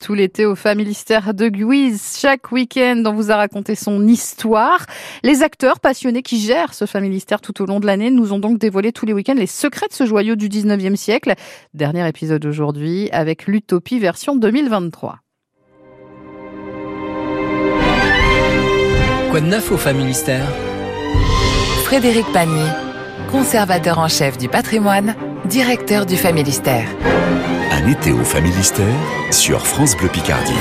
Tout l'été au Familistère de Guise, chaque week-end on vous a raconté son histoire. Les acteurs passionnés qui gèrent ce Familistère tout au long de l'année nous ont donc dévoilé tous les week-ends les secrets de ce joyau du 19e siècle. Dernier épisode aujourd'hui avec l'Utopie version 2023. Quoi de neuf au Familistère ? Frédéric Panni, conservateur en chef du patrimoine, directeur du Familistère. Un été au Familistère sur France Bleu Picardie.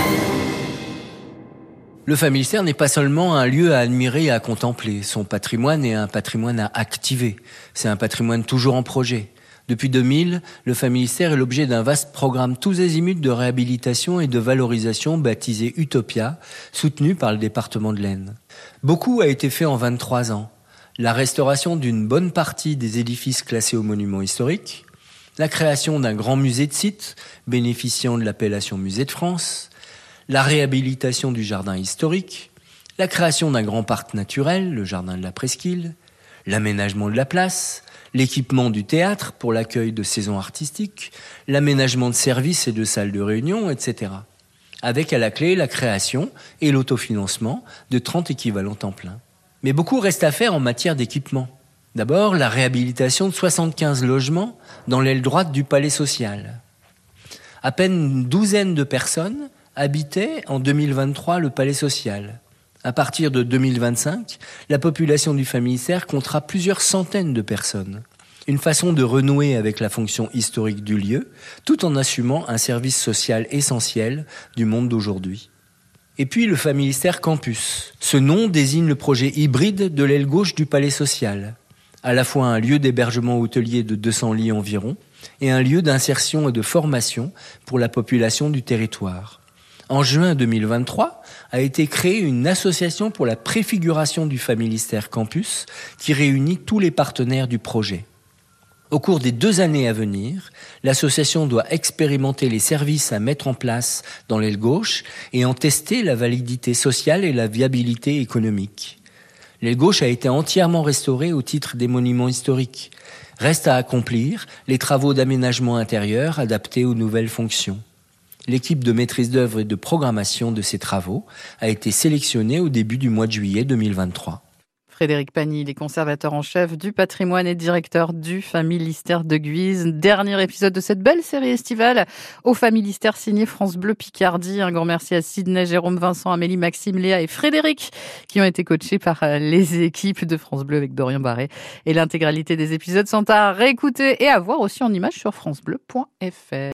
Le Familistère n'est pas seulement un lieu à admirer et à contempler. Son patrimoine est un patrimoine à activer. C'est un patrimoine toujours en projet. Depuis 2000, le Familistère est l'objet d'un vaste programme tous azimuts de réhabilitation et de valorisation baptisé Utopia, soutenu par le département de l'Aisne. Beaucoup a été fait en 23 ans. La restauration d'une bonne partie des édifices classés aux monuments historiques, la création d'un grand musée de site, bénéficiant de l'appellation Musée de France, la réhabilitation du jardin historique, la création d'un grand parc naturel, le jardin de la Presqu'île, l'aménagement de la place, l'équipement du théâtre pour l'accueil de saisons artistiques, l'aménagement de services et de salles de réunion, etc. Avec à la clé la création et l'autofinancement de 30 équivalents temps plein. Mais beaucoup reste à faire en matière d'équipement. D'abord, la réhabilitation de 75 logements dans l'aile droite du palais social. À peine une douzaine de personnes habitaient en 2023 le palais social. À partir de 2025, la population du Familistère comptera plusieurs centaines de personnes. Une façon de renouer avec la fonction historique du lieu, tout en assumant un service social essentiel du monde d'aujourd'hui. Et puis le Familistère Campus. Ce nom désigne le projet hybride de l'aile gauche du palais social. À la fois un lieu d'hébergement hôtelier de 200 lits environ et un lieu d'insertion et de formation pour la population du territoire. En juin 2023 a été créée une association pour la préfiguration du Familistère Campus qui réunit tous les partenaires du projet. Au cours des 2 années à venir, l'association doit expérimenter les services à mettre en place dans l'aile gauche et en tester la validité sociale et la viabilité économique. L'aile gauche a été entièrement restaurée au titre des monuments historiques. Reste à accomplir les travaux d'aménagement intérieur adaptés aux nouvelles fonctions. L'équipe de maîtrise d'œuvre et de programmation de ces travaux a été sélectionnée au début du mois de juillet 2023. Frédéric Panni, il est conservateur en chef du patrimoine et directeur du Familistère de Guise. Dernier épisode de cette belle série estivale au Familistère signé France Bleu Picardie. Un grand merci à Sidney, Jérôme, Vincent, Amélie, Maxime, Léa et Frédéric qui ont été coachés par les équipes de France Bleu avec Dorian Barré. Et l'intégralité des épisodes sont à réécouter et à voir aussi en images sur francebleu.fr.